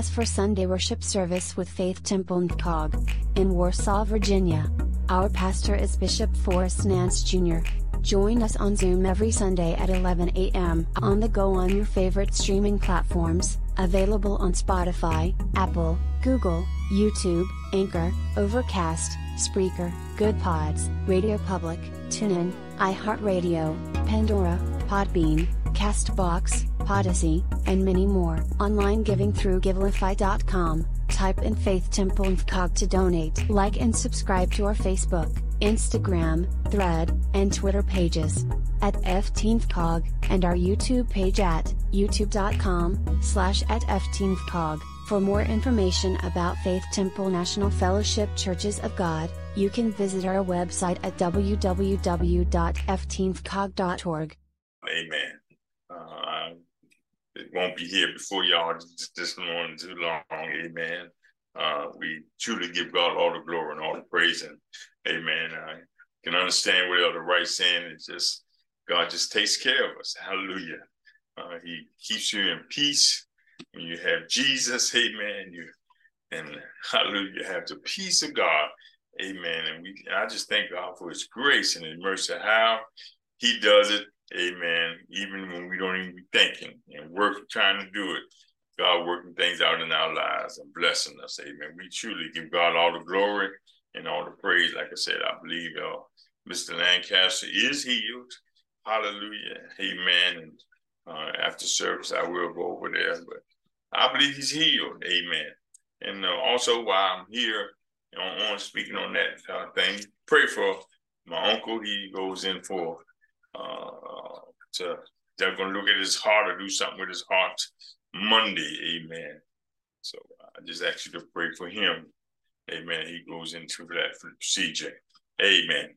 us for Sunday worship service with Faith Temple NCOG, in Warsaw, Virginia. Our pastor is Bishop Forrest Nance Jr. Join us on Zoom every Sunday at 11 a.m. on the go on your favorite streaming platforms, available on Spotify, Apple, Google, YouTube, Anchor, Overcast, Spreaker, Good Pods, Radio Public, TuneIn, iHeartRadio, Pandora, Podbean, CastBox, Podyssey, and many more. Online giving through GiveLify.com. Type in Faith Temple NCOG to donate. Like and subscribe to our Facebook, Instagram, Thread, and Twitter pages at FTNCOG, and our YouTube page at youtube.com/@FTNCOG. For more information about Faith Temple National Fellowship Churches of God, you can visit our website at www.ftncog.org. Amen. It won't be here before y'all this morning too long. Amen. We truly give God all the glory and all the praise. And amen. I can understand what Elder Wright's saying. It's just God just takes care of us. Hallelujah. He keeps you in peace when you have Jesus. Amen. And hallelujah, have the peace of God. Amen. And I just thank God for His grace and His mercy. How He does it. Amen. Even when we don't even be thinking and trying to do it, God working things out in our lives and blessing us. Amen. We truly give God all the glory and all the praise. Like I said, I believe Mr. Lancaster is healed. Hallelujah. Amen. And after service, I will go over there. But I believe he's healed. Amen. And also, while I'm here, on speaking on that thing, pray for my uncle. He goes in for they're going to look at his heart or do something with his heart Monday. Amen. So I just ask you to pray for him. Amen. He goes into that for the procedure. Amen.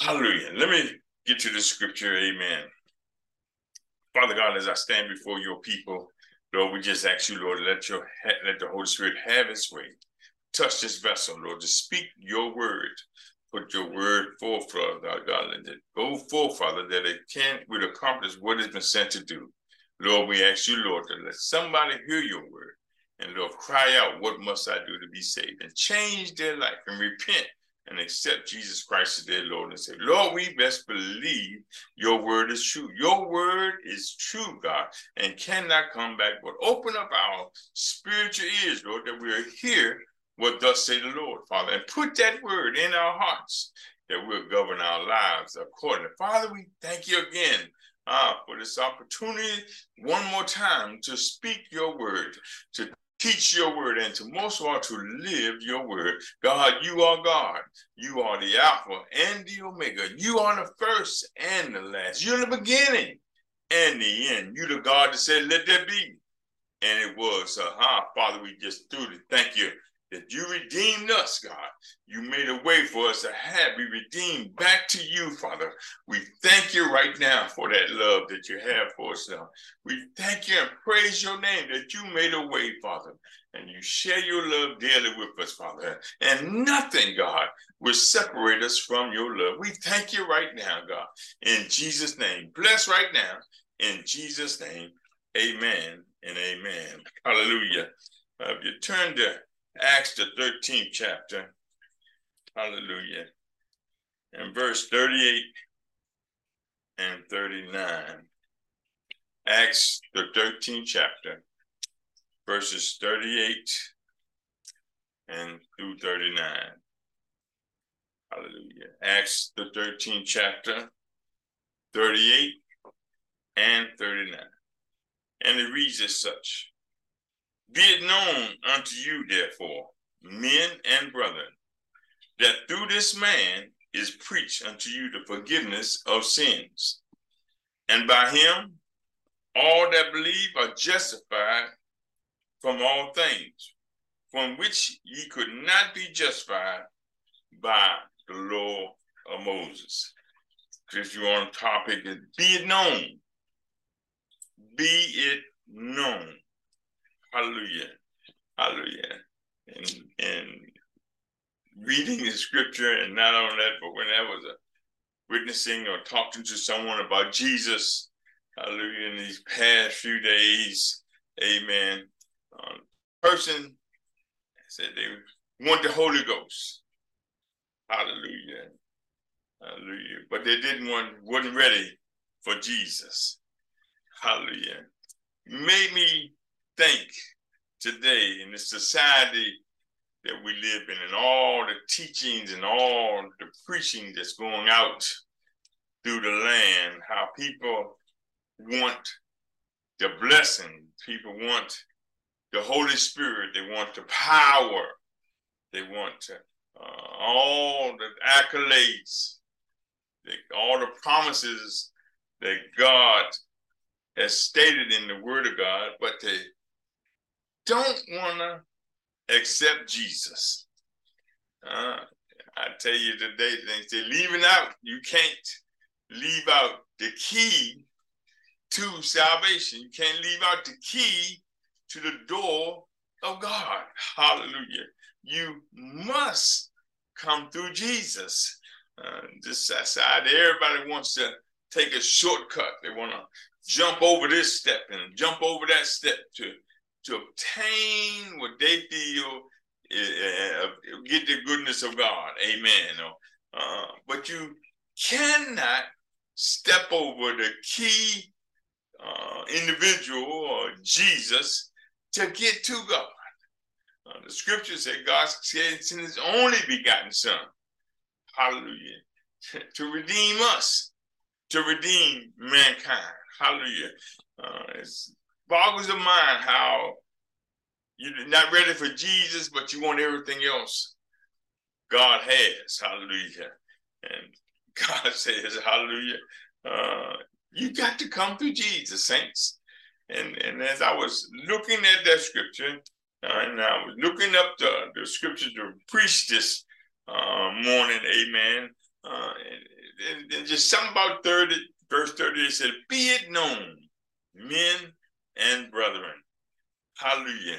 Hallelujah. Let me get to the scripture. Amen. Father God, as I stand before your people, Lord, we just ask you, Lord, let the Holy Spirit have its way. Touch this vessel, Lord, to speak your word. Put your word forth, Father God. Let it go forth, Father, that it will accomplish what it's been sent to do. Lord, we ask you, Lord, to let somebody hear your word. And, Lord, cry out, what must I do to be saved? And change their life and repent and accept Jesus Christ as their Lord and say, Lord, we best believe your word is true. Your word is true, God, and cannot come back. But open up our spiritual ears, Lord, that we are here. What thus say the Lord, Father, and put that word in our hearts that we'll govern our lives accordingly. Father, we thank you again for this opportunity one more time to speak your word, to teach your word, and to most of all, to live your word. God, you are God. You are the Alpha and the Omega. You are the first and the last. You're the beginning and the end. You're the God that said, let there be. And it was, Father, we just do it. Thank you that you redeemed us, God. You made a way for us to be redeemed back to you, Father. We thank you right now for that love that you have for us now. We thank you and praise your name that you made a way, Father. And you share your love daily with us, Father. And nothing, God, will separate us from your love. We thank you right now, God. In Jesus' name. Bless right now. In Jesus' name. Amen and amen. Hallelujah. If you turn to Acts, the 13th chapter, hallelujah, and verse 38 and 39. Acts, the 13th chapter, verses 38 and through 39. Hallelujah. Acts, the 13th chapter, 38 and 39. And it reads as such. Be it known unto you, therefore, men and brethren, that through this man is preached unto you the forgiveness of sins. And by him, all that believe are justified from all things, from which ye could not be justified by the law of Moses. If you're on topic, be it known. Be it known. Hallelujah. Hallelujah. And reading the scripture, and not only that, but when I was witnessing or talking to someone about Jesus, hallelujah, in these past few days, amen, person said they want the Holy Ghost. Hallelujah. Hallelujah. But they wasn't ready for Jesus. Hallelujah. Made me think today in the society that we live in and all the teachings and all the preaching that's going out through the land, how people want the blessing. People want the Holy Spirit. They want the power. They want all the accolades, all the promises that God has stated in the Word of God, but they don't want to accept Jesus. I tell you today, things they're leaving out. You can't leave out the key to salvation. You can't leave out the key to the door of God. Hallelujah. You must come through Jesus. This side, everybody wants to take a shortcut. They want to jump over this step and jump over that step to obtain what they feel, get the goodness of God. Amen. But you cannot step over the key individual or Jesus to get to God. The scripture said God sent his only begotten son, hallelujah, to redeem us, to redeem mankind, hallelujah. It boggles the mind how you're not ready for Jesus, but you want everything else God has, hallelujah. And God says, hallelujah, you got to come through Jesus, saints. And as I was looking at that scripture, and I was looking up the scripture to preach this morning, amen. And just something about verse 30, it said, be it known, men and brethren. Hallelujah.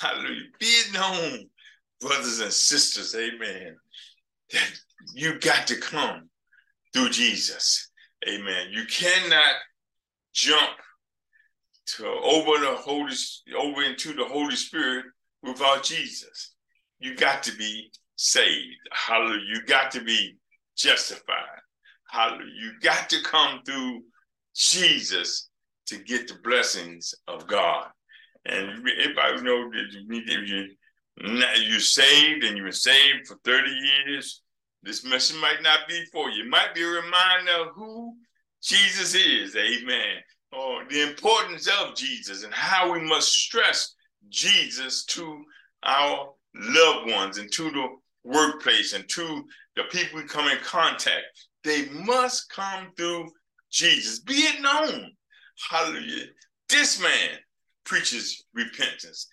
Hallelujah. Be it known, brothers and sisters, amen, that you got to come through Jesus. Amen. You cannot jump over into the Holy Spirit without Jesus. You got to be saved. Hallelujah. You got to be justified. Hallelujah. You got to come through Jesus to get the blessings of God. And everybody knows that you're saved and you've been saved for 30 years. This message might not be for you. It might be a reminder of who Jesus is. Amen. Or the importance of Jesus and how we must stress Jesus to our loved ones and to the workplace and to the people we come in contact. They must come through Jesus. Be it known. Hallelujah. This man preaches repentance,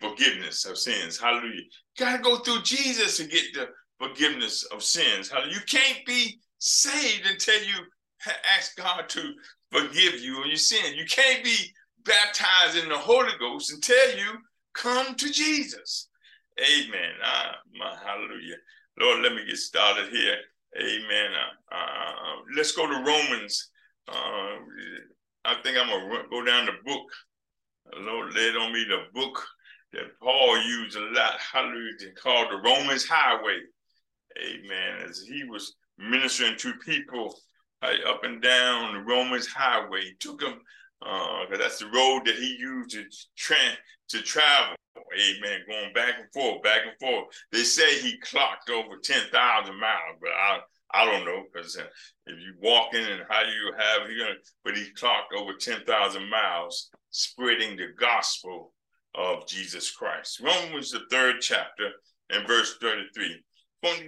forgiveness of sins. Hallelujah. Got to go through Jesus to get the forgiveness of sins. Hallelujah. You can't be saved until you ask God to forgive you of your sin. You can't be baptized in the Holy Ghost until you come to Jesus. Amen. Hallelujah. Lord, let me get started here. Amen. Let's go to Romans. I think I'm going to go down the book. Lord, led on me the book that Paul used a lot. Hallelujah. Called the Romans Highway. Amen. As he was ministering to people up and down the Romans Highway. He took them, because that's the road that he used to travel. Amen. Going back and forth, back and forth. They say he clocked over 10,000 miles, but I don't know, because if you walk in and how you have, but he clocked over 10,000 miles spreading the gospel of Jesus Christ. Romans, the 3rd chapter, and verse 33.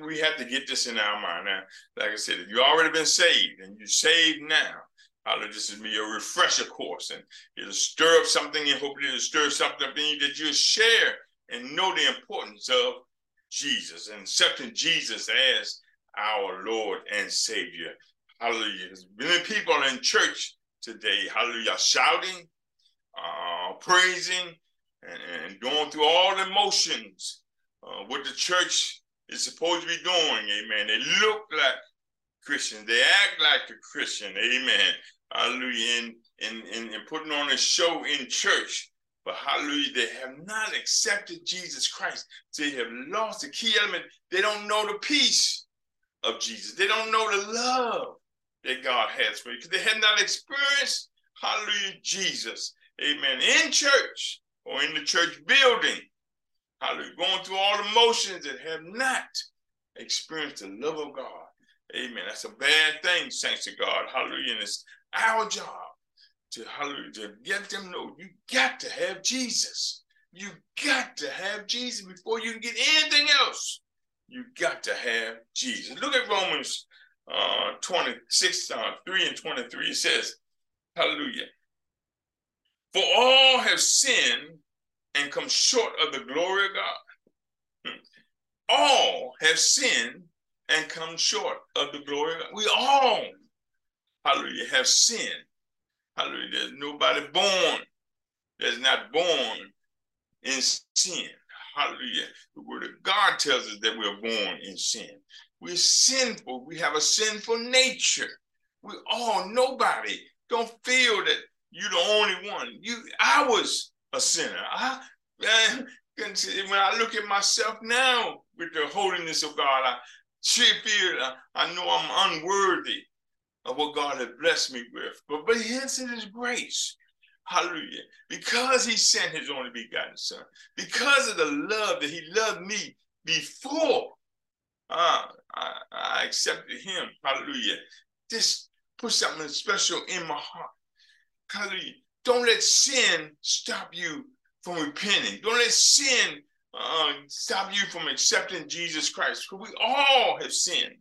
We have to get this in our mind. Now, like I said, if you've already been saved and you're saved now, this is be a refresher course, and it'll stir up something, and hopefully it'll stir something up in you that you'll share and know the importance of Jesus and accepting Jesus as our Lord and Savior. Hallelujah. Many people in church today, hallelujah, shouting, praising, and going through all the motions with the church. It's supposed to be doing, amen. They look like Christians. They act like a Christian, amen. Hallelujah. And putting on a show in church, But hallelujah, they have not accepted Jesus Christ. They have lost the key element. They don't know the peace of Jesus. They don't know the love that God has for you because they have not experienced, hallelujah, Jesus. Amen. In church or in the church building. Hallelujah. Going through all the motions and have not experienced the love of God. Amen. That's a bad thing, saints of God. Hallelujah. And it's our job to let them know you got to have Jesus. You got to have Jesus before you can get anything else. You got to have Jesus. Look at Romans 26:3 and 23. It says, hallelujah. For all have sinned and come short of the glory of God. All have sinned and come short of the glory of God. We all, hallelujah, have sinned. Hallelujah. There's nobody born that's not born in sin. Hallelujah. The word of God tells us that we're born in sin. We're sinful. We have a sinful nature. We all, nobody, don't feel that you're the only one. I was a sinner. When I look at myself now with the holiness of God, I feel I know I'm unworthy of what God has blessed me with. But hence it is grace. Hallelujah. Because he sent his only begotten son. Because of the love that he loved me before I accepted him. Hallelujah. Just put something special in my heart. Hallelujah. Don't let sin stop you from repenting. Don't let sin stop you from accepting Jesus Christ. For we all have sinned.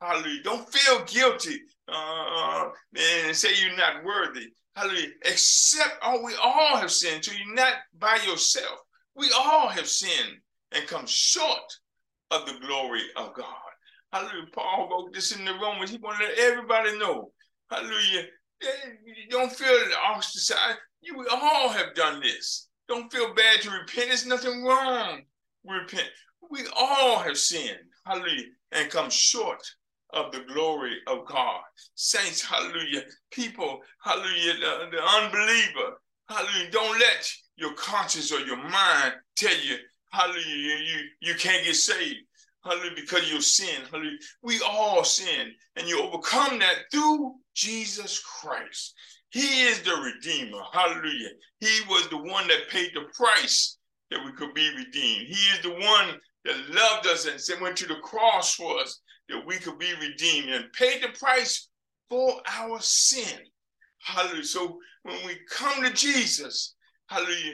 Hallelujah. Don't feel guilty and say you're not worthy. Hallelujah. Accept, we all have sinned. So you're not by yourself. We all have sinned and come short of the glory of God. Hallelujah. Paul wrote this in the Romans. He wanted to let everybody know. Hallelujah. You don't feel ostracized. We all have done this. Don't feel bad to repent. There's nothing wrong with repent. We all have sinned. Hallelujah. And come short of the glory of God. Saints, hallelujah, people, hallelujah, the unbeliever, hallelujah, don't let your conscience or your mind tell you, hallelujah, you can't get saved, hallelujah, because of your sin, hallelujah. We all sin, and you overcome that through Jesus Christ. He is the Redeemer, hallelujah. He was the one that paid the price that we could be redeemed. He is the one that loved us and went to the cross for us, that we could be redeemed and paid the price for our sin. Hallelujah. So when we come to Jesus, hallelujah,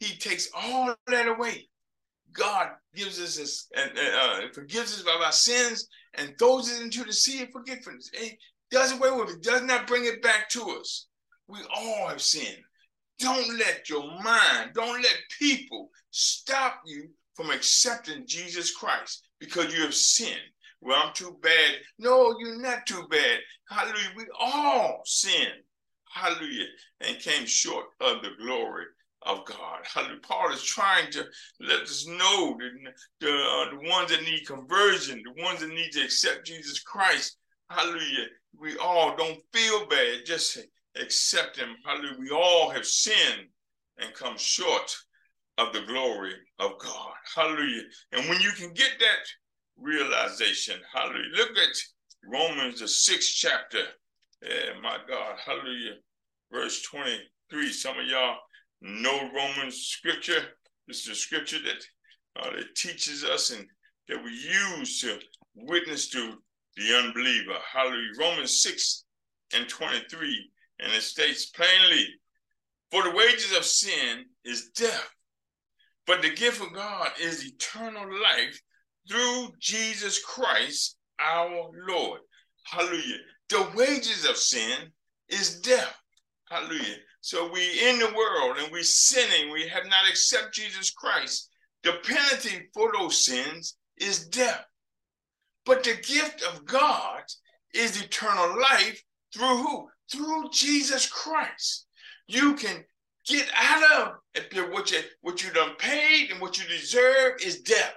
he takes all that away. God gives us this and forgives us of our sins and throws it into the sea of forgiveness. It does away with it, does not bring it back to us. We all have sinned. Don't let your mind, don't let people stop you from accepting Jesus Christ because you have sinned. Well, I'm too bad. No, you're not too bad. Hallelujah. We all sinned. Hallelujah. And came short of the glory of God. Hallelujah. Paul is trying to let us know that the ones that need conversion, the ones that need to accept Jesus Christ. Hallelujah. We all don't feel bad. Just accept him. Hallelujah. We all have sinned and come short of the glory of God. Hallelujah. And when you can get that realization, hallelujah, look at Romans the 6th chapter, my God, hallelujah, verse 23. Some of y'all know Romans scripture. This is the scripture that teaches us and that we use to witness to the unbeliever. Hallelujah. Romans 6:23, and it states plainly, for the wages of sin is death, but the gift of God is eternal life through Jesus Christ, our Lord. Hallelujah. The wages of sin is death. Hallelujah. So we in the world and we're sinning. We have not accepted Jesus Christ. The penalty for those sins is death. But the gift of God is eternal life through who? Through Jesus Christ. You can get out of what you done paid and what you deserve is death.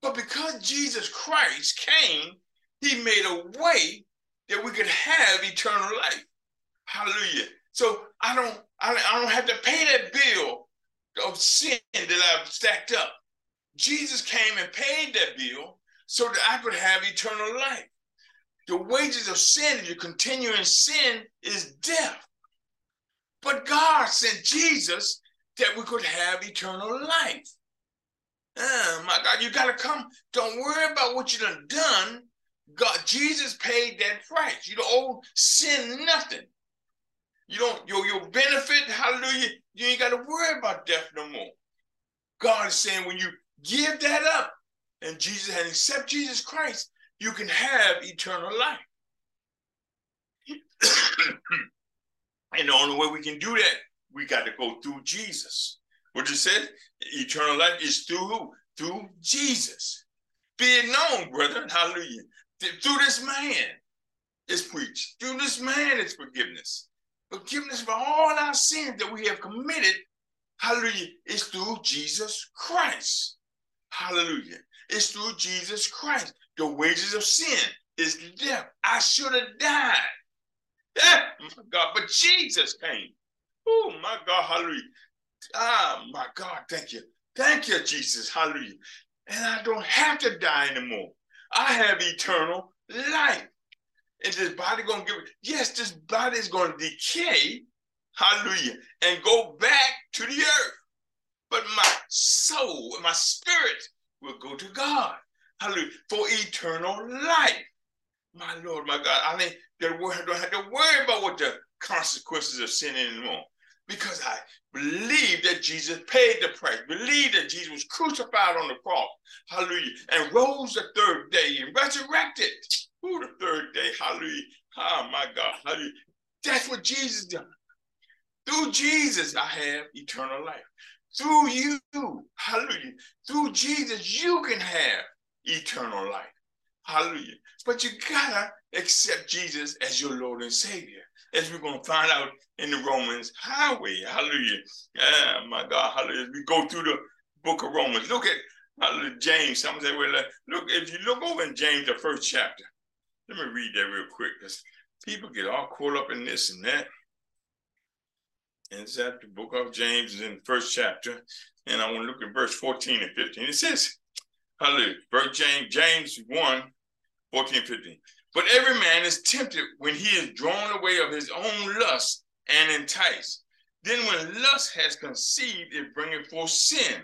But because Jesus Christ came, he made a way that we could have eternal life. Hallelujah. So I don't I don't have to pay that bill of sin that I've stacked up. Jesus came and paid that bill so that I could have eternal life. The wages of sin, if you continue in sin, is death. But God sent Jesus that we could have eternal life. Oh, my God, you got to come. Don't worry about what you done done. God, Jesus paid that price. You don't owe sin nothing. You don't, your benefit, hallelujah, you ain't got to worry about death no more. God is saying when you give that up and Jesus and accept Jesus Christ, you can have eternal life. And the only way we can do that, we got to go through Jesus. What you said, eternal life is through who? Through Jesus. Be it known, brethren, hallelujah. Through this man is preached. Through this man is forgiveness. Forgiveness for all our sins that we have committed, hallelujah, is through Jesus Christ. Hallelujah. It's through Jesus Christ. The wages of sin is death. I should have died. Yeah, my God, but Jesus came. Oh, my God, hallelujah. Ah, my God, thank you. Thank you, Jesus, hallelujah. And I don't have to die anymore. I have eternal life. Is this body going to give it? Yes, this body is going to decay, hallelujah, and go back to the earth. But my soul and my spirit will go to God, hallelujah, for eternal life. My Lord, my God, I think that we don't have to worry about what the consequences of sin anymore, because I believe that Jesus paid the price, believe that Jesus was crucified on the cross, hallelujah, and rose the third day and resurrected. Ooh, the third day, hallelujah, oh my God, hallelujah. That's what Jesus done. Through Jesus, I have eternal life. Through you, hallelujah, through Jesus, you can have eternal life. Hallelujah. But you gotta accept Jesus as your Lord and Savior, as we're going to find out in the Romans Highway. Hallelujah. Oh, my God. Hallelujah. As we go through the book of Romans, look at hallelujah, James. Some say, well, look, if you look over in James, the first chapter, let me read that real quick, because people get all caught up in this and that. And it's at the book of James is in the first chapter. And I want to look at verse 14 and 15. It says, hallelujah, verse James 1:14-15. But every man is tempted when he is drawn away of his own lust and enticed. Then when lust has conceived, it bringeth forth sin.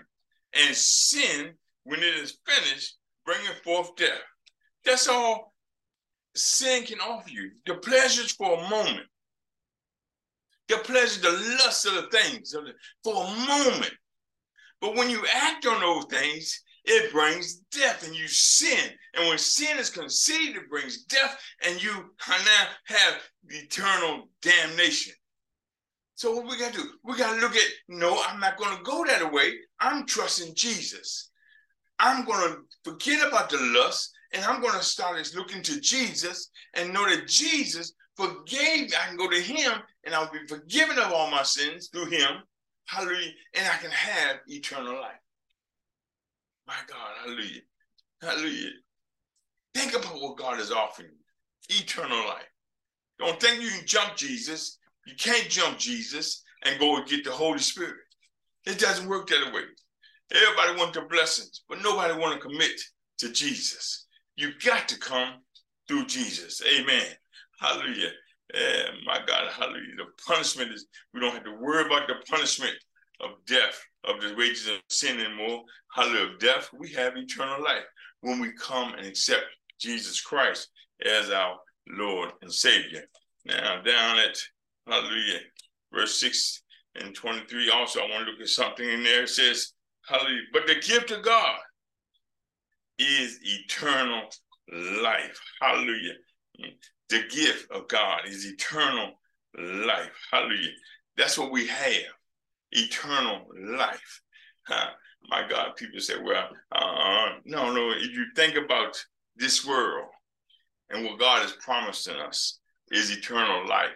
And sin, when it is finished, bringeth forth death. That's all sin can offer you. The pleasures for a moment. The pleasures, the lust of the things for a moment. But when you act on those things, it brings death and you sin. And when sin is conceived, it brings death and you now have eternal damnation. So what we got to do? We got to look at, no, I'm not going to go that way. I'm trusting Jesus. I'm going to forget about the lust and I'm going to start looking to Jesus and know that Jesus forgave. I can go to him and I'll be forgiven of all my sins through him. Hallelujah. And I can have eternal life. My God, hallelujah, hallelujah. Think about what God is offering you, eternal life. Don't think you can jump Jesus. You can't jump Jesus and go and get the Holy Spirit. It doesn't work that way. Everybody wants the blessings, but nobody wants to commit to Jesus. You've got to come through Jesus, amen, hallelujah. My God, hallelujah. The punishment is, we don't have to worry about the punishment of death, of the wages of sin and more, hallelujah, of death. We have eternal life when we come and accept Jesus Christ as our Lord and Savior. Now, down at, hallelujah, verse 6 and 23, also I want to look at something in there. It says, hallelujah, but the gift of God is eternal life. Hallelujah. The gift of God is eternal life. Hallelujah. That's what we have. Eternal life. Huh. My God, people say, well, no, if you think about this world and what God is promising us is eternal life.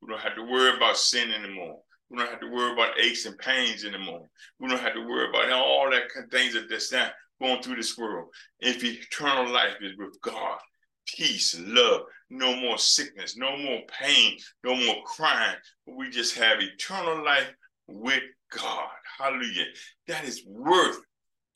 We don't have to worry about sin anymore. We don't have to worry about aches and pains anymore. We don't have to worry about all that kind of things that's going through this world. If eternal life is with God, peace, love, no more sickness, no more pain, no more crying. We just have eternal life with God. Hallelujah. That is worth,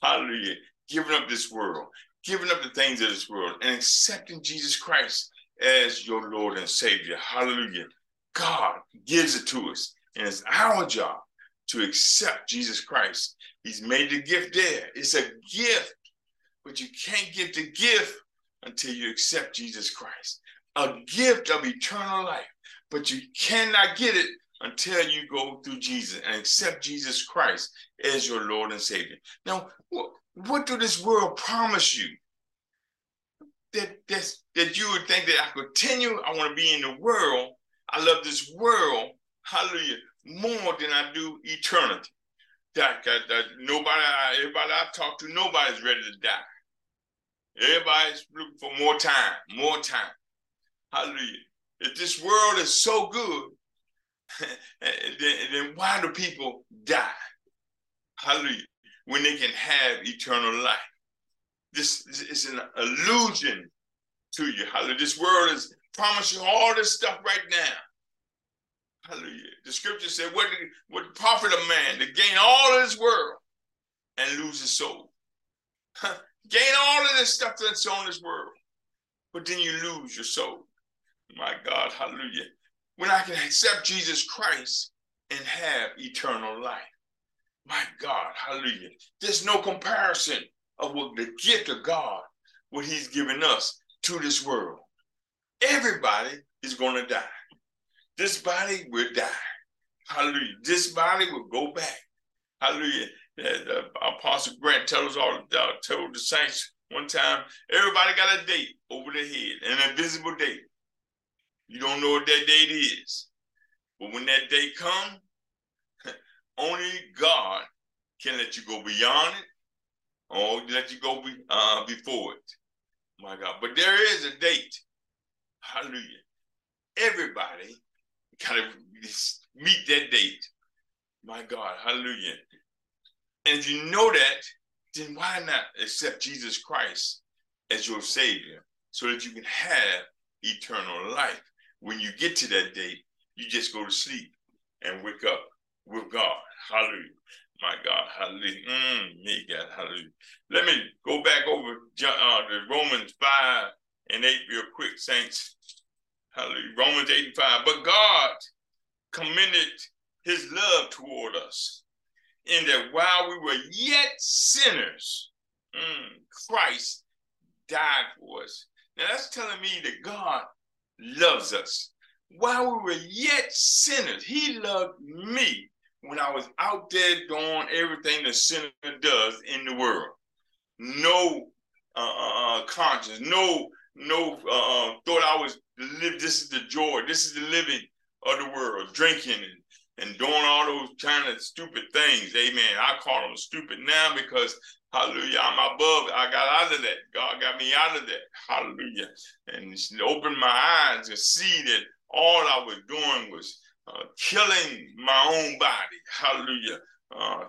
hallelujah, giving up this world, giving up the things of this world, and accepting Jesus Christ as your Lord and Savior. Hallelujah. God gives it to us, and it's our job to accept Jesus Christ. He's made the gift there. It's a gift, but you can't get the gift until you accept Jesus Christ. A gift of eternal life, but you cannot get it until you go through Jesus and accept Jesus Christ as your Lord and Savior. Now, what do this world promise you? That you would think that I continue, I want to be in the world. I love this world, hallelujah, more than I do eternity. Everybody I've talked to, nobody's ready to die. Everybody's looking for more time, more time. Hallelujah. If this world is so good, then why do people die? Hallelujah. When they can have eternal life. This is an illusion to you. Hallelujah. This world is promising you all this stuff right now. Hallelujah. The scripture said, what profit a man to gain all of this world and lose his soul? Gain all of this stuff that's on this world, but then you lose your soul. My God, hallelujah. When I can accept Jesus Christ and have eternal life. My God, hallelujah. There's no comparison of what the gift of God, what he's given us to this world. Everybody is going to die. This body will die. Hallelujah. This body will go back. Hallelujah. Apostle Grant told the saints one time, everybody got a date over their head, an invisible date. You don't know what that date is. But when that date comes, only God can let you go beyond it or let you go before it. My God. But there is a date. Hallelujah. Everybody got to meet that date. My God. Hallelujah. And if you know that, then why not accept Jesus Christ as your Savior so that you can have eternal life? When you get to that date, you just go to sleep and wake up with God. Hallelujah. My God. Hallelujah. Me God. Hallelujah. Let me go back over to Romans 5 and 8 real quick, saints. Hallelujah. Romans 8 and 5. But God commended his love toward us, in that while we were yet sinners, Christ died for us. Now that's telling me that God loves us. While we were yet sinners, he loved me when I was out there doing everything the sinner does in the world. No conscience, no thought I was to live. This is the joy, this is the living of the world, drinking and doing all those kind of stupid things. Amen. I call them stupid now because, hallelujah, I'm above. I got out of that. God got me out of that. Hallelujah. And she opened my eyes and see that all I was doing was killing my own body. Hallelujah.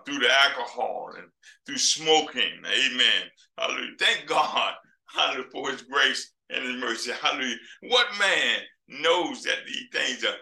Through the alcohol and through smoking. Amen. Hallelujah. Thank God, hallelujah, for his grace and his mercy. Hallelujah. What man knows that these things are?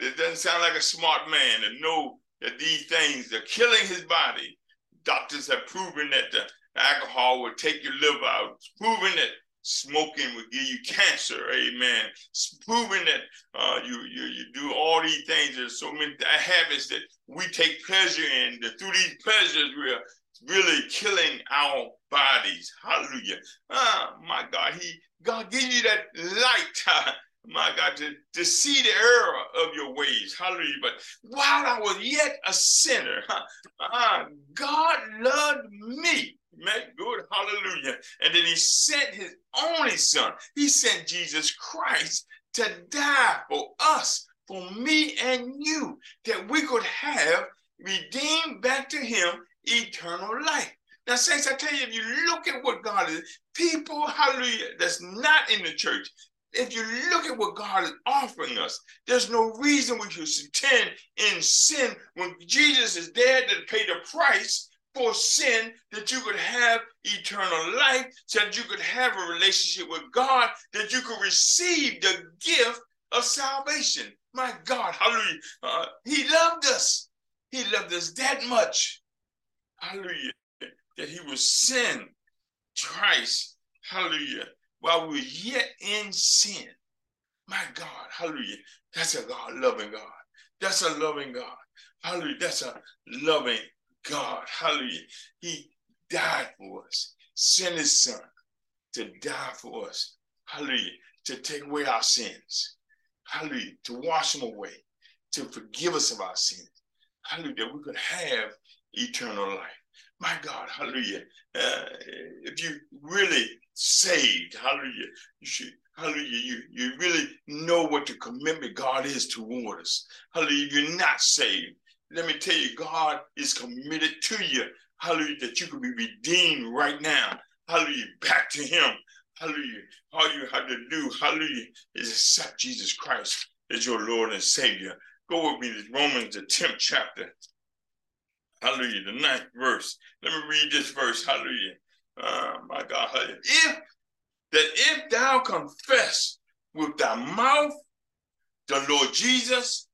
It doesn't sound like a smart man to know that these things are killing his body. Doctors have proven that the alcohol will take your liver out, proven that smoking will give you cancer, amen. It's proven that you do all these things. There's so many habits that we take pleasure in. That through these pleasures, we're really killing our bodies. Hallelujah. Oh, my God. God gives you that light. My God, to see the error of your ways. Hallelujah. But while I was yet a sinner, God loved me. Good. Hallelujah. And then he sent his only son. He sent Jesus Christ to die for us, for me and you, that we could have redeemed back to him eternal life. Now, saints, I tell you, if you look at what God is, people, hallelujah, that's not in the church, if you look at what God is offering us, there's no reason we should contend in sin when Jesus is there to pay the price for sin, that you could have eternal life, so that you could have a relationship with God, that you could receive the gift of salvation. My God, hallelujah. He loved us. He loved us that much, hallelujah, that he would send Christ, hallelujah, while we were yet in sin. My God, hallelujah. That's a God, loving God. That's a loving God. Hallelujah. That's a loving God. Hallelujah. He died for us. Sent his son to die for us. Hallelujah. To take away our sins. Hallelujah. To wash them away. To forgive us of our sins. Hallelujah. That we could have eternal life. My God. Hallelujah. If you really saved, hallelujah, you should. Hallelujah, you really know what the commitment God is toward us. Hallelujah, you're not saved. Let me tell you, God is committed to you. Hallelujah, that you can be redeemed right now. Hallelujah, back to him. Hallelujah, all you have to do, hallelujah, is accept Jesus Christ as your Lord and Savior. Go with me to Romans, the 10th chapter. Hallelujah, the 9th verse. Let me read this verse, hallelujah. My God, hallelujah. If thou confess with thy mouth the Lord Jesus,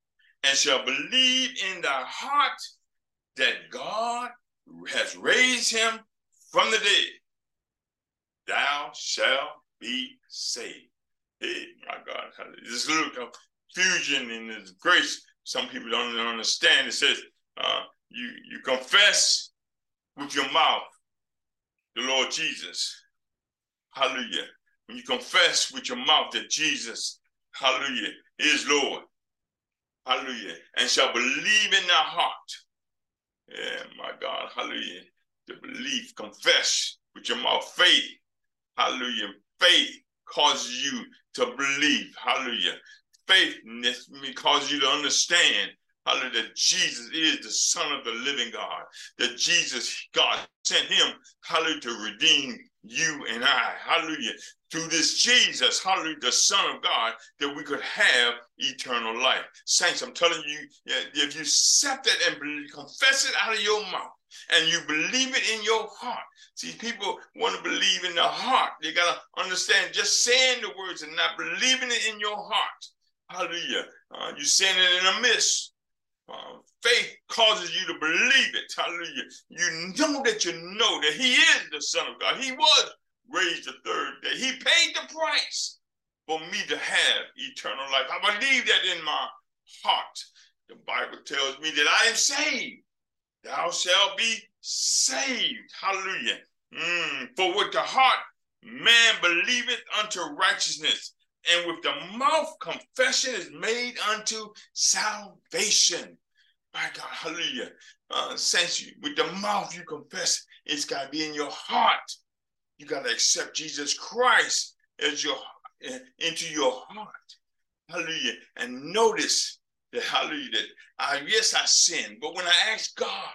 and shall believe in thy heart that God has raised him from the dead, thou shalt be saved. Hey, my God, there's a little confusion in this grace. Some people don't understand. It says, you confess with your mouth the Lord Jesus. Hallelujah. When you confess with your mouth that Jesus, hallelujah, is Lord. Hallelujah. And shall believe in thy heart. Yeah, my God. Hallelujah. The belief, confess with your mouth. Faith. Hallelujah. Faith causes you to believe. Hallelujah. Faith causes you to understand. Hallelujah, that Jesus is the Son of the living God. That Jesus, God sent him, hallelujah, to redeem you and I, hallelujah, through this Jesus, hallelujah, the Son of God, that we could have eternal life. Saints, I'm telling you, if you accept it and confess it out of your mouth, and you believe it in your heart. See, people want to believe in their heart. They got to understand just saying the words and not believing it in your heart. Hallelujah. You're saying it in a mist. Faith causes you to believe it. Hallelujah. You know that he is the Son of God. He was raised the third day. He paid the price for me to have eternal life. I believe that in my heart. The Bible tells me that I am saved. Thou shalt be saved. Hallelujah. For with the heart man believeth unto righteousness, and with the mouth confession is made unto salvation. My God, hallelujah. Saints, with the mouth you confess, it's got to be in your heart. You got to accept Jesus Christ as into your heart. Hallelujah. And notice that, hallelujah, that I sin, but when I ask God,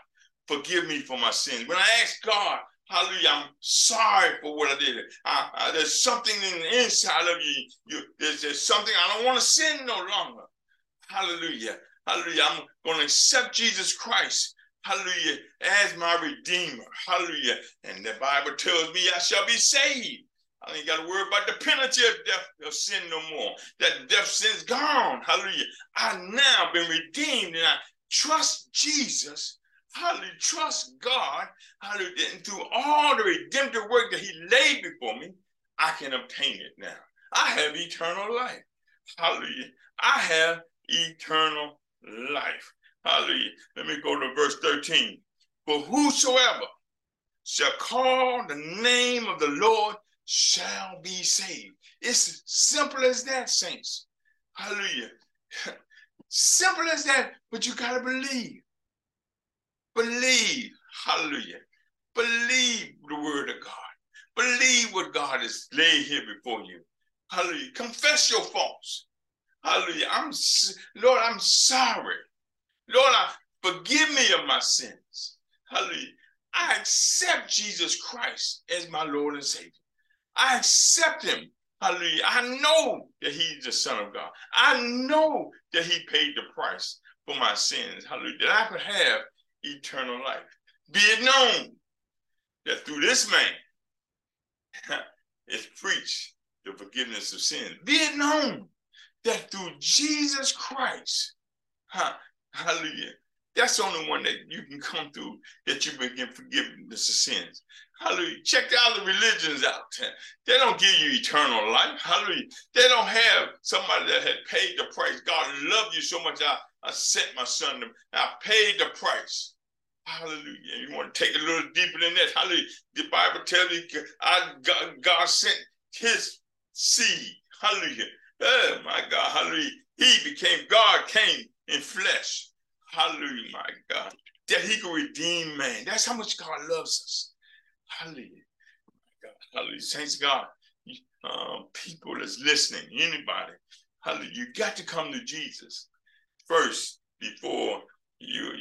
forgive me for my sins. When I ask God, hallelujah, I'm sorry for what I did. There's something in the inside of you. There's something I don't want to sin no longer. Hallelujah. Hallelujah. I'm going to accept Jesus Christ, hallelujah, as my Redeemer. Hallelujah. And the Bible tells me I shall be saved. I ain't got to worry about the penalty of death of sin no more. That death sin's gone. Hallelujah. I've now been redeemed, and I trust Jesus. Hallelujah, trust God, hallelujah, and through all the redemptive work that he laid before me, I can obtain it now. I have eternal life. Hallelujah. I have eternal life. Hallelujah. Let me go to verse 13. For whosoever shall call the name of the Lord shall be saved. It's simple as that, saints. Hallelujah. Simple as that, but you got to believe. Believe, hallelujah. Believe the word of God. Believe what God has laid here before you. Hallelujah. Confess your faults. Hallelujah. Lord, I'm sorry. Lord, forgive me of my sins. Hallelujah. I accept Jesus Christ as my Lord and Savior. I accept him. Hallelujah. I know that he's the Son of God. I know that he paid the price for my sins. Hallelujah. That I could have eternal life. Be it known that through this man is preached the forgiveness of sins. Be it known that through Jesus Christ, hallelujah, that's the only one that you can come through, that you begin forgiveness of sins. Hallelujah. Check all the religions out. They don't give you eternal life. Hallelujah. They don't have somebody that had paid the price. God loved you so much. I sent my son to, I paid the price. Hallelujah. You want to take a little deeper than that. Hallelujah. The Bible tells you God sent his seed. Hallelujah. Oh, my God. Hallelujah. He became, God came in flesh. Hallelujah, my God. That he could redeem man. That's how much God loves us. Hallelujah. My God. Hallelujah. Thanks God. People that's listening, anybody, hallelujah, you got to come to Jesus first before you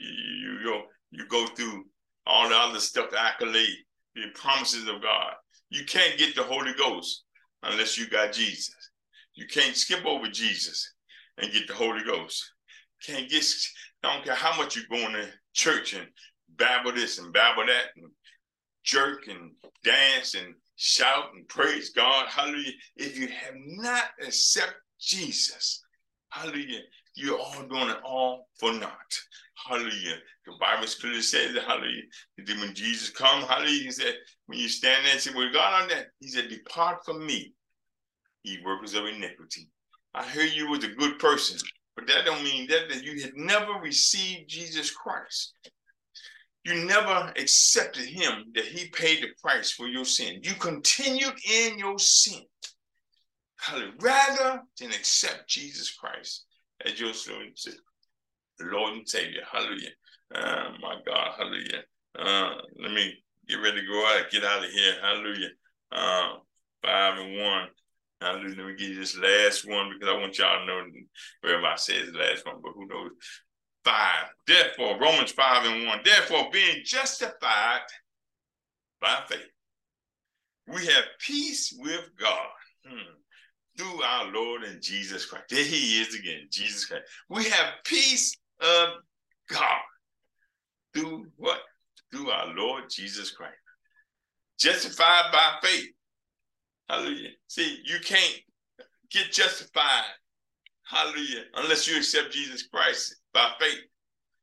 go through all the other stuff, the accolade, the promises of God. You can't get the Holy Ghost unless you got Jesus. You can't skip over Jesus and get the Holy Ghost. Can't get, I don't care how much you're going to church and babble this and babble that and jerk and dance and shout and praise God. Hallelujah. If you have not accepted Jesus, hallelujah, you're all doing it all for naught. Hallelujah. The Bible clearly says, hallelujah, that when Jesus comes, hallelujah, he said, when you stand there and say, well, God, on that, he said, depart from me, ye workers of iniquity. I hear you was a good person, but that don't mean that you had never received Jesus Christ. You never accepted him, that he paid the price for your sin. You continued in your sin. Hallelujah. Rather than accept Jesus Christ as your Lord and Savior. Hallelujah. My God. Hallelujah. Let me get ready to go out, get out of here. Hallelujah. 5 and 1. Hallelujah. Let me give you this last one, because I want y'all to know wherever I say the last one, but who knows? 5. Therefore, Romans 5 and 1. Therefore, being justified by faith, we have peace with God. Through our Lord and Jesus Christ. There he is again, Jesus Christ. We have peace of God. Through what? Through our Lord Jesus Christ. Justified by faith. Hallelujah. See, you can't get justified, hallelujah, unless you accept Jesus Christ by faith.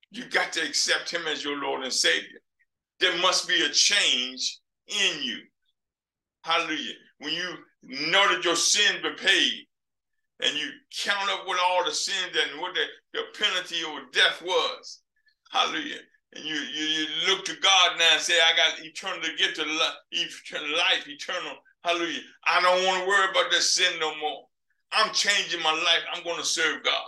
You got to accept him as your Lord and Savior. There must be a change in you. Hallelujah. When you know that your sins were paid, and you count up what all the sins and what the penalty or death was, hallelujah, and you look to God now and say, I got eternal to get to eternal life, eternal, hallelujah. I don't want to worry about that sin no more. I'm changing my life. I'm going to serve God.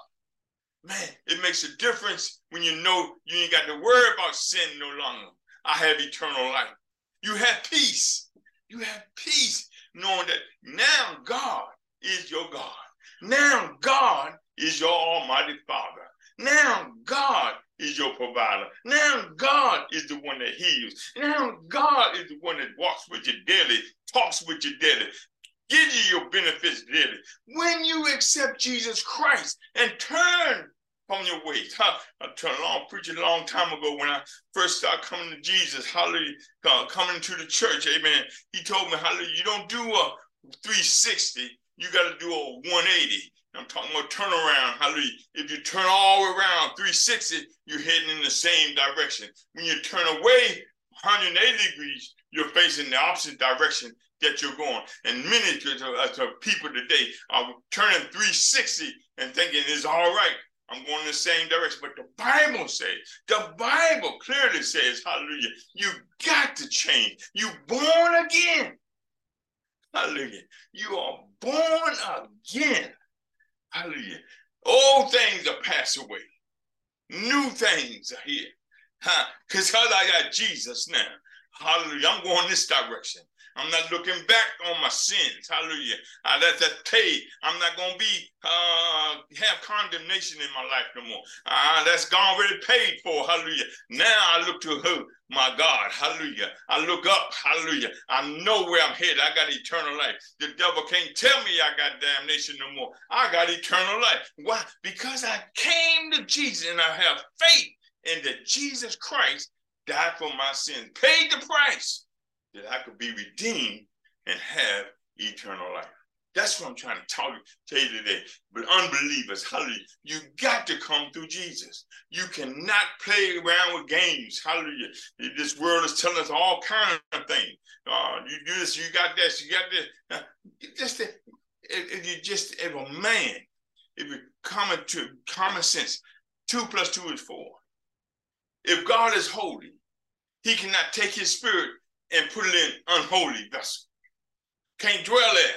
Man, it makes a difference when you know you ain't got to worry about sin no longer. I have eternal life. You have peace. You have peace. Knowing that now God is your God. Now God is your Almighty Father. Now God is your provider. Now God is the one that heals. Now God is the one that walks with you daily, talks with you daily, gives you your benefits daily. When you accept Jesus Christ and turn from your ways. I turned along, preaching a long time ago when I first started coming to Jesus, hallelujah, coming to the church, amen. He told me, hallelujah, you don't do a 360, you got to do a 180. I'm talking about turnaround, hallelujah. If you turn all around 360, you're heading in the same direction. When you turn away 180 degrees, you're facing the opposite direction that you're going. And many people today are turning 360 and thinking it's all right. I'm going in the same direction, but the Bible clearly says, hallelujah, you got to change. You born again. Hallelujah. You are born again. Hallelujah. Old things are passed away. New things are here. Because I got Jesus now. Hallelujah. I'm going this direction. I'm not looking back on my sins. Hallelujah. That's paid. I'm not going to be have condemnation in my life no more. That's already paid for. Hallelujah. Now I look to who? My God. Hallelujah. I look up. Hallelujah. I know where I'm headed. I got eternal life. The devil can't tell me I got damnation no more. I got eternal life. Why? Because I came to Jesus and I have faith in that Jesus Christ died for my sins, paid the price that I could be redeemed and have eternal life. That's what I'm trying to tell you today. But unbelievers, hallelujah, you got to come through Jesus. You cannot play around with games, hallelujah. This world is telling us all kinds of things. You do this, you got this, you got this. If a man, if you come to common sense, 2 + 2 is 4. If God is holy, he cannot take his spirit and put it in unholy vessel. Can't dwell there.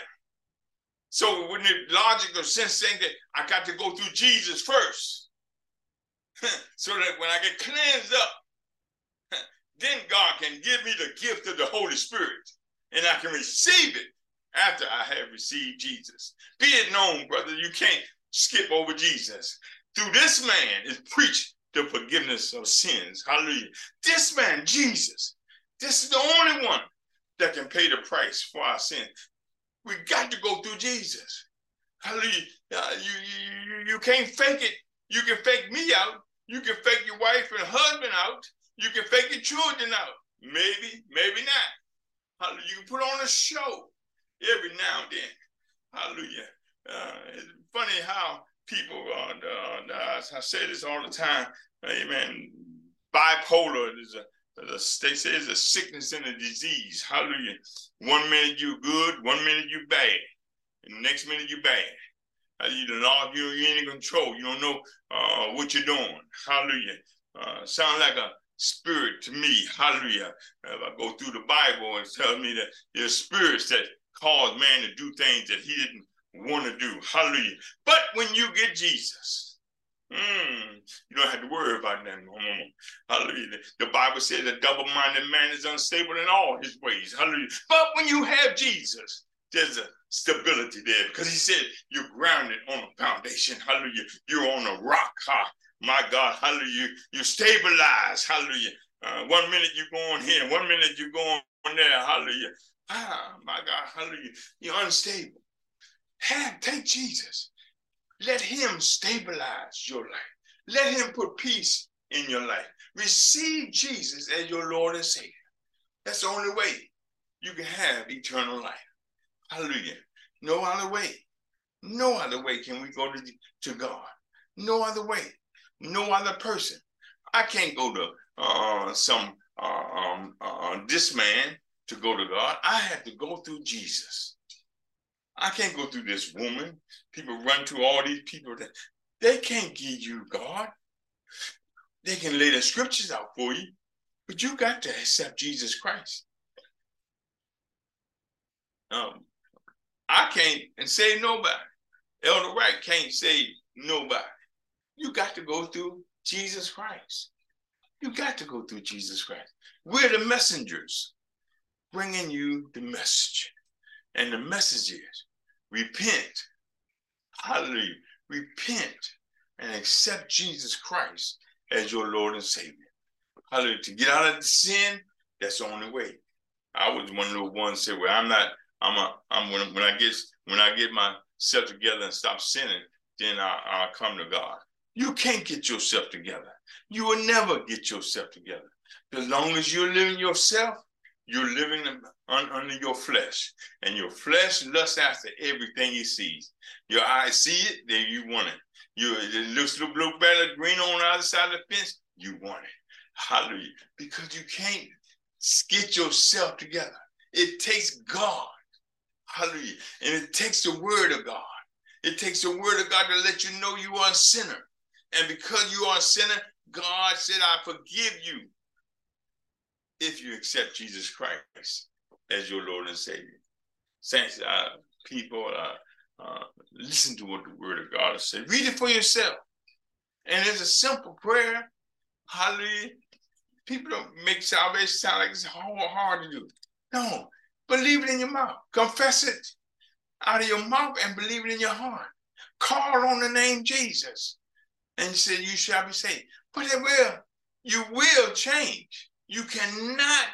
So wouldn't it logical sense saying that I got to go through Jesus first so that when I get cleansed up, then God can give me the gift of the Holy Spirit and I can receive it after I have received Jesus. Be it known, brother, you can't skip over Jesus. Through this man is preached the forgiveness of sins. Hallelujah. This man, Jesus, this is the only one that can pay the price for our sins. We got to go through Jesus. Hallelujah. You can't fake it. You can fake me out. You can fake your wife and husband out. You can fake your children out. Maybe, maybe not. Hallelujah. You can put on a show every now and then. Hallelujah. It's funny how people, I say this all the time, amen, bipolar is a, they say it's a sickness and a disease. Hallelujah. One minute you're good, one minute you're bad, and the next minute you're bad. You don't know, you're in control. You don't know what you're doing. Hallelujah. Sound like a spirit to me. Hallelujah. If I go through the Bible and tell me that there's spirits that cause man to do things that he didn't want to do. Hallelujah. But when you get Jesus, you don't have to worry about that no more. Hallelujah. The Bible says a double-minded man is unstable in all his ways. Hallelujah. But when you have Jesus, there's a stability there because he said you're grounded on a foundation. Hallelujah. You're on a rock. Ha, my God. Hallelujah. You stabilize. Hallelujah. One minute you're going here. One minute you're going there. Hallelujah. Ah, my God. Hallelujah. You're unstable. Take Jesus. Let him stabilize your life. Let him put peace in your life. Receive Jesus as your Lord and Savior. That's the only way you can have eternal life. Hallelujah. No other way. No other way can we go to God. No other way. No other person. I can't go to this man to go to God. I have to go through Jesus. I can't go through this woman. People run to all these people that they can't give you God. They can lay the scriptures out for you, but you got to accept Jesus Christ. I can't and save nobody. Elder Wright can't save nobody. You got to go through Jesus Christ. You got to go through Jesus Christ. We're the messengers bringing you the message. And the message is, repent, hallelujah, repent and accept Jesus Christ as your Lord and Savior. Hallelujah, to get out of sin, that's the only way. I was one of the ones that said, well, when I get myself together and stop sinning, then I'll come to God. You can't get yourself together. You will never get yourself together. As long as you're living yourself, you're living under your flesh, and your flesh lusts after everything it sees. Your eyes see it, then you want it. It looks a little better, green on the other side of the fence, you want it. Hallelujah. Because you can't get yourself together. It takes God. Hallelujah. And it takes the word of God. It takes the word of God to let you know you are a sinner. And because you are a sinner, God said, I forgive you, if you accept Jesus Christ as your Lord and Savior. Saints, people, listen to what the word of God has said. Read it for yourself. And it's a simple prayer. Hallelujah. People don't make salvation sound like it's hard to do. No. Believe it in your mouth. Confess it out of your mouth and believe it in your heart. Call on the name Jesus. And he said, you shall be saved. But it will. You will change. You cannot,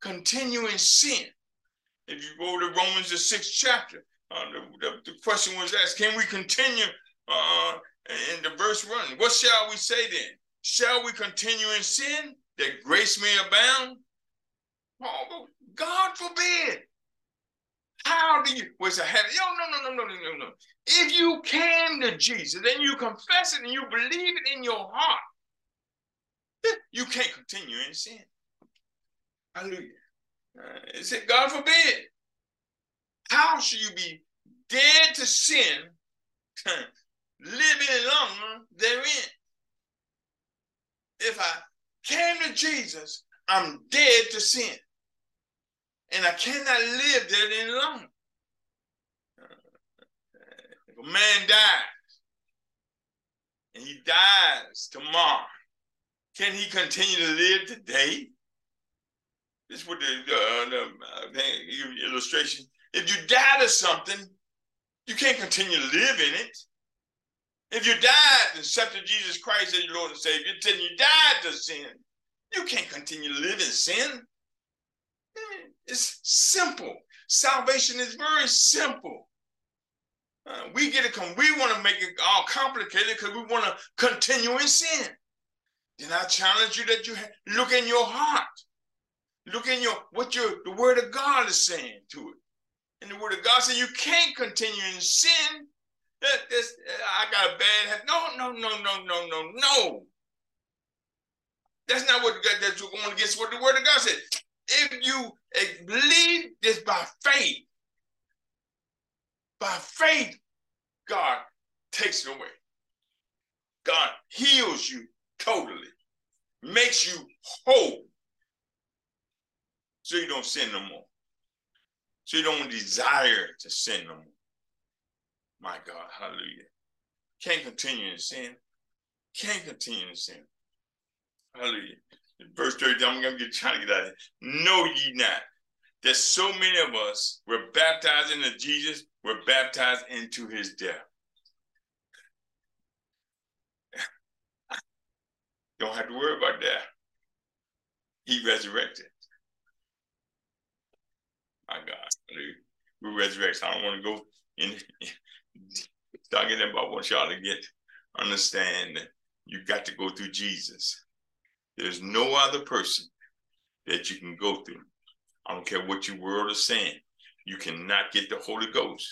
continue in sin. If you go to Romans, the 6th chapter, the question was asked, can we continue in the verse 1? What shall we say then? Shall we continue in sin that grace may abound? Paul, God forbid. How do you, was a heaven? No. If you came to Jesus and you confess it and you believe it in your heart, you can't continue in sin. Hallelujah. It said, God forbid. How should you be dead to sin, living longer therein? If I came to Jesus, I'm dead to sin. And I cannot live there any longer. If a man dies, and he dies tomorrow, can he continue to live today? This is what the illustration. If you die to something, you can't continue to live in it. If you died and accepted Jesus Christ as your Lord and Savior, then you died to sin. You can't continue to live in sin. It's simple. Salvation is very simple. We get it. We want to make it all complicated because we want to continue in sin. Then I challenge you that you look in your heart. Look in your the Word of God is saying to it. And the Word of God says you can't continue in sin. I got a bad habit. No. That's not what God, that's going against what the Word of God said. If you believe this by faith, God takes it away. God heals you totally, makes you whole. So you don't sin no more. So you don't desire to sin no more. My God, hallelujah. Can't continue in sin. Can't continue in sin. Hallelujah. Verse 30, I'm going to try to get out of here. Know ye not that so many of us were baptized into Jesus, were baptized into his death. Don't have to worry about that. He resurrected. My God, we resurrected. I don't want to go in talking about what I want y'all to get, understand that you got to go through Jesus. There's no other person that you can go through. I don't care what your world is saying. You cannot get the Holy Ghost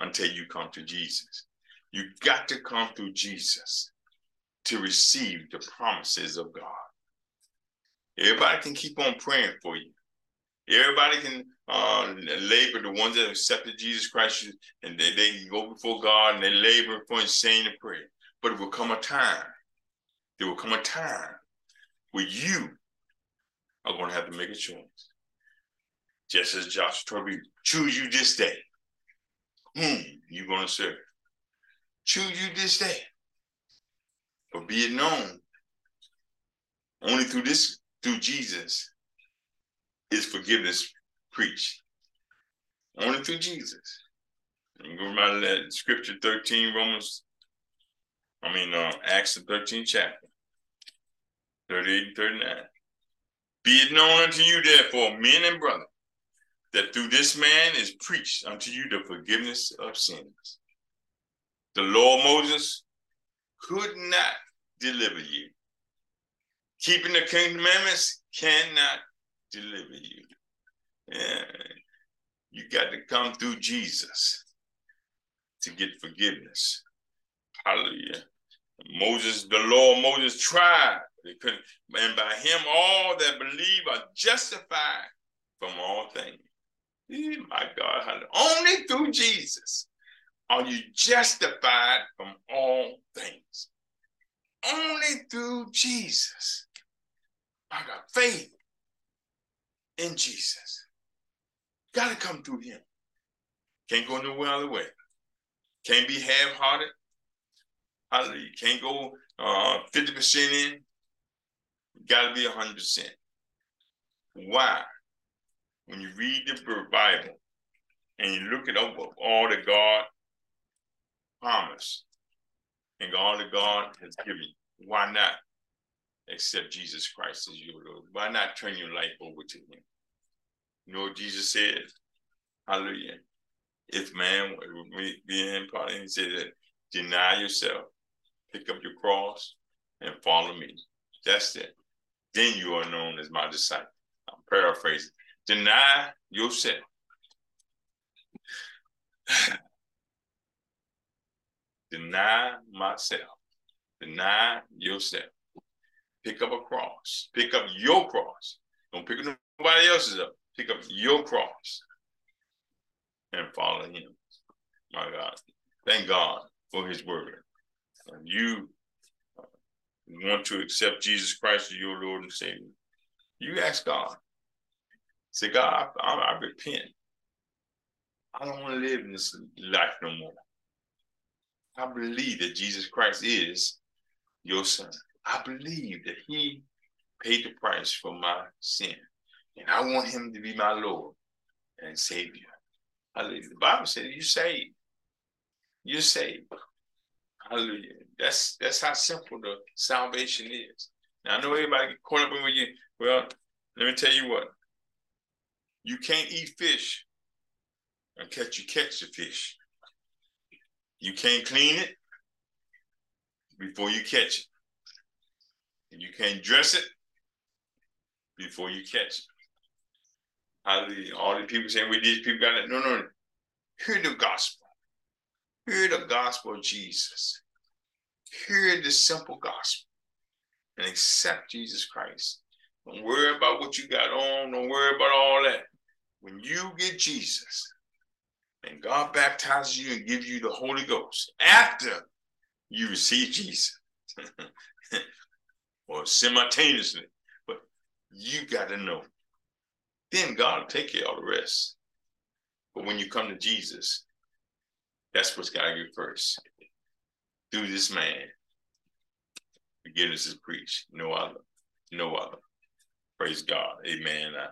until you come to Jesus. You got to come through Jesus to receive the promises of God. Everybody can keep on praying for you. Everybody can labor. The ones that accepted Jesus Christ, and they can go before God and they labor for insane prayer. But it will come a time. There will come a time where you are going to have to make a choice. Just as Joshua told me, choose you this day whom you're going to serve. Choose you this day. For be it known, only through this, through Jesus, is forgiveness preached. Only through Jesus. You can go remember that scripture 13, Acts the 13th chapter. 38 and 39. Be it known unto you, therefore, men and brethren, that through this man is preached unto you the forgiveness of sins. The law of Moses could not deliver you. Keeping the commandments cannot deliver you. Yeah. You got to come through Jesus to get forgiveness. Hallelujah. Moses, the law of Moses tried. They couldn't, and by him all that believe are justified from all things. My God, hallelujah. Only through Jesus are you justified from all things. Only through Jesus. I got faith in Jesus. Got to come through him. Can't go no other way. Can't be half-hearted. Hallelujah. Can't go 50% in. Got to be 100%. Why? When you read the Bible and you look it over all that God promised and all that God has given you, why not accept Jesus Christ as your Lord? Why not turn your life over to him? You know what Jesus said? Hallelujah. If man would be in part, he said that deny yourself, pick up your cross, and follow me. That's it. Then you are known as my disciple. I'm paraphrasing. Deny yourself. Deny myself. Deny yourself. Pick up a cross. Pick up your cross. Don't pick up nobody else's up. Pick up your cross and follow him. My God. Thank God for his word. And you want to accept Jesus Christ as your Lord and Savior. You ask God. Say, God, I repent. I don't want to live in this life no more. I believe that Jesus Christ is your son. I believe that he paid the price for my sin. And I want him to be my Lord and Savior. Hallelujah. The Bible says you're saved. You're saved. Hallelujah. That's how simple the salvation is. Now, I know everybody get caught up in you. Well, let me tell you what. You can't eat fish unless you catch the fish. You can't clean it before you catch it. And you can't dress it before you catch it. Hallelujah. All the people saying, well, these people got it. No, no, no. Hear the gospel. Hear the gospel of Jesus. Hear the simple gospel and accept Jesus Christ. Don't worry about what you got on. Don't worry about all that. When you get Jesus and God baptizes you and gives you the Holy Ghost after you receive Jesus, or simultaneously, but you got to know. Then God will take care of all the rest. But when you come to Jesus, that's what's got to get first. Through this man, forgiveness is preached. No other. No other. Praise God. Amen. I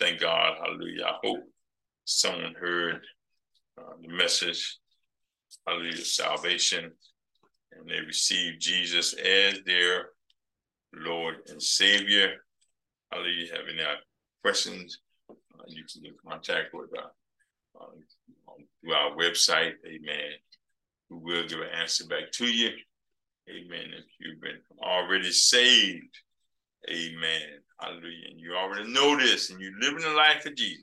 thank God. Hallelujah. I hope someone heard the message. Hallelujah. Salvation. And they received Jesus as their Lord and Savior. Hallelujah. Have any questions? You can get in contact with us through our website. Amen. We will give an answer back to you. Amen. If you've been already saved. Amen. Hallelujah. And you already know this and you're living the life of Jesus.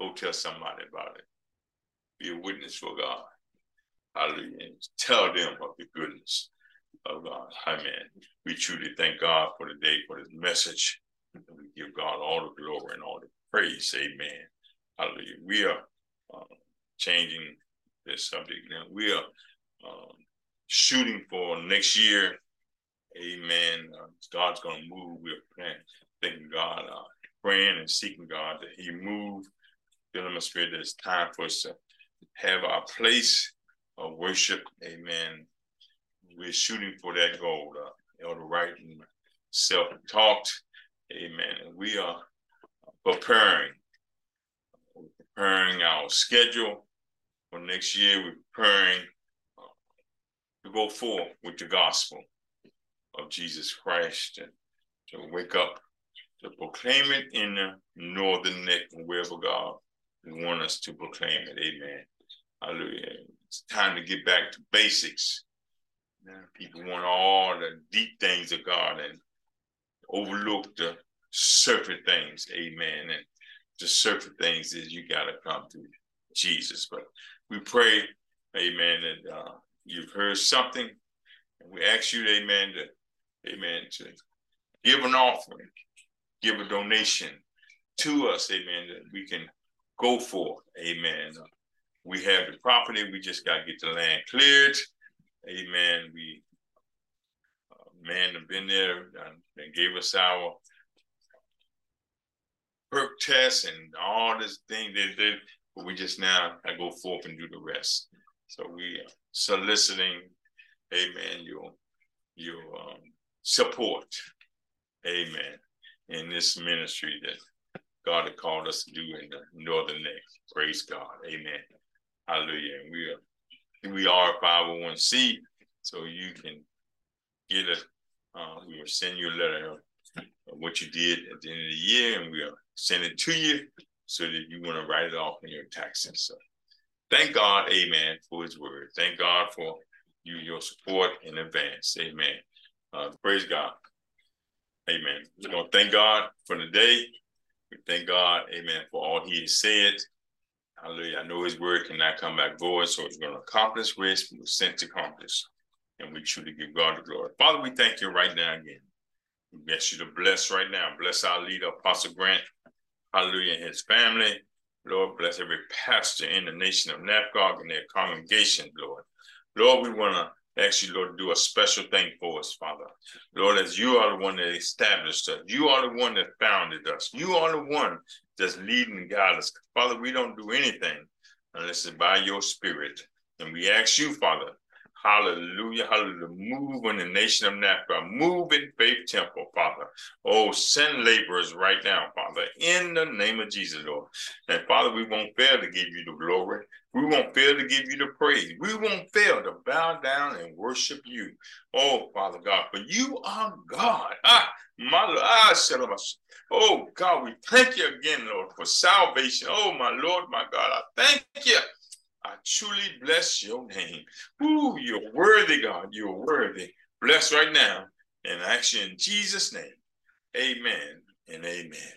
Go tell somebody about it. Be a witness for God. Hallelujah. And tell them of the goodness of God. Amen. We truly thank God for the day, for this message. And we give God all the glory and all the praise. Amen. Hallelujah. We are changing the subject now. We are shooting for next year. Amen. God's going to move. We're praying, thanking God, praying and seeking God that he move. Feeling my spirit that it's time for us to have our place of worship. Amen. We're shooting for that goal. Elder Wright and myself talked. Amen. And we are preparing our schedule for next year. We're preparing to go forth with the gospel of Jesus Christ and to wake up, to proclaim it in the northern neck and wherever God wants us to proclaim it. Amen. Hallelujah. It's time to get back to basics. Now, people want all the deep things of God and overlook the surface things. Amen. And the surface things is you got to come to Jesus. But we pray, amen, that you've heard something. And we ask you, amen, to amen, to give an offering, give a donation to us, amen, that we can go for, amen. We have the property. We just got to get the land cleared, amen. We, man, have been there and gave us our perk test and all this thing they did, but we just now I go forth and do the rest. So we are soliciting, amen, your support, amen, in this ministry that God has called us to do in the northern neck. Praise God. Amen. Hallelujah. And we are 501c, so you can get a, we will send you a letter of what you did at the end of the year, and we'll send it to you so that you want to write it off in your taxes. So thank God, amen, for his word. Thank God for your support in advance. Amen. Praise God. Amen. We're going to thank God for the day. We thank God, amen, for all he has said. Hallelujah. I know his word cannot come back void, so it's going to accomplish what it was sent to accomplish. And we truly give God the glory. Father, we thank you right now again. We ask you to bless right now. Bless our leader, Apostle Grant. Hallelujah. And his family. Lord, bless every pastor in the nation of NAFCOG and their congregation, Lord. Lord, we want to ask you, Lord, to do a special thing for us, Father. Lord, as you are the one that established us. You are the one that founded us. You are the one that's leading and guiding us. Father, we don't do anything unless it's by your spirit. And we ask you, Father, hallelujah, hallelujah, move in the nation of NAFCA. Move in Faith Temple, Father. Oh, send laborers right now, Father, in the name of Jesus, Lord. And Father, we won't fail to give you the glory. We won't fail to give you the praise. We won't fail to bow down and worship you. Oh, Father God, for you are God. Oh, God, we thank you again, Lord, for salvation. Oh, my Lord, my God, I thank you. I truly bless your name. Ooh, you're worthy, God. You're worthy. Bless right now. And I ask you in Jesus' name. Amen and amen.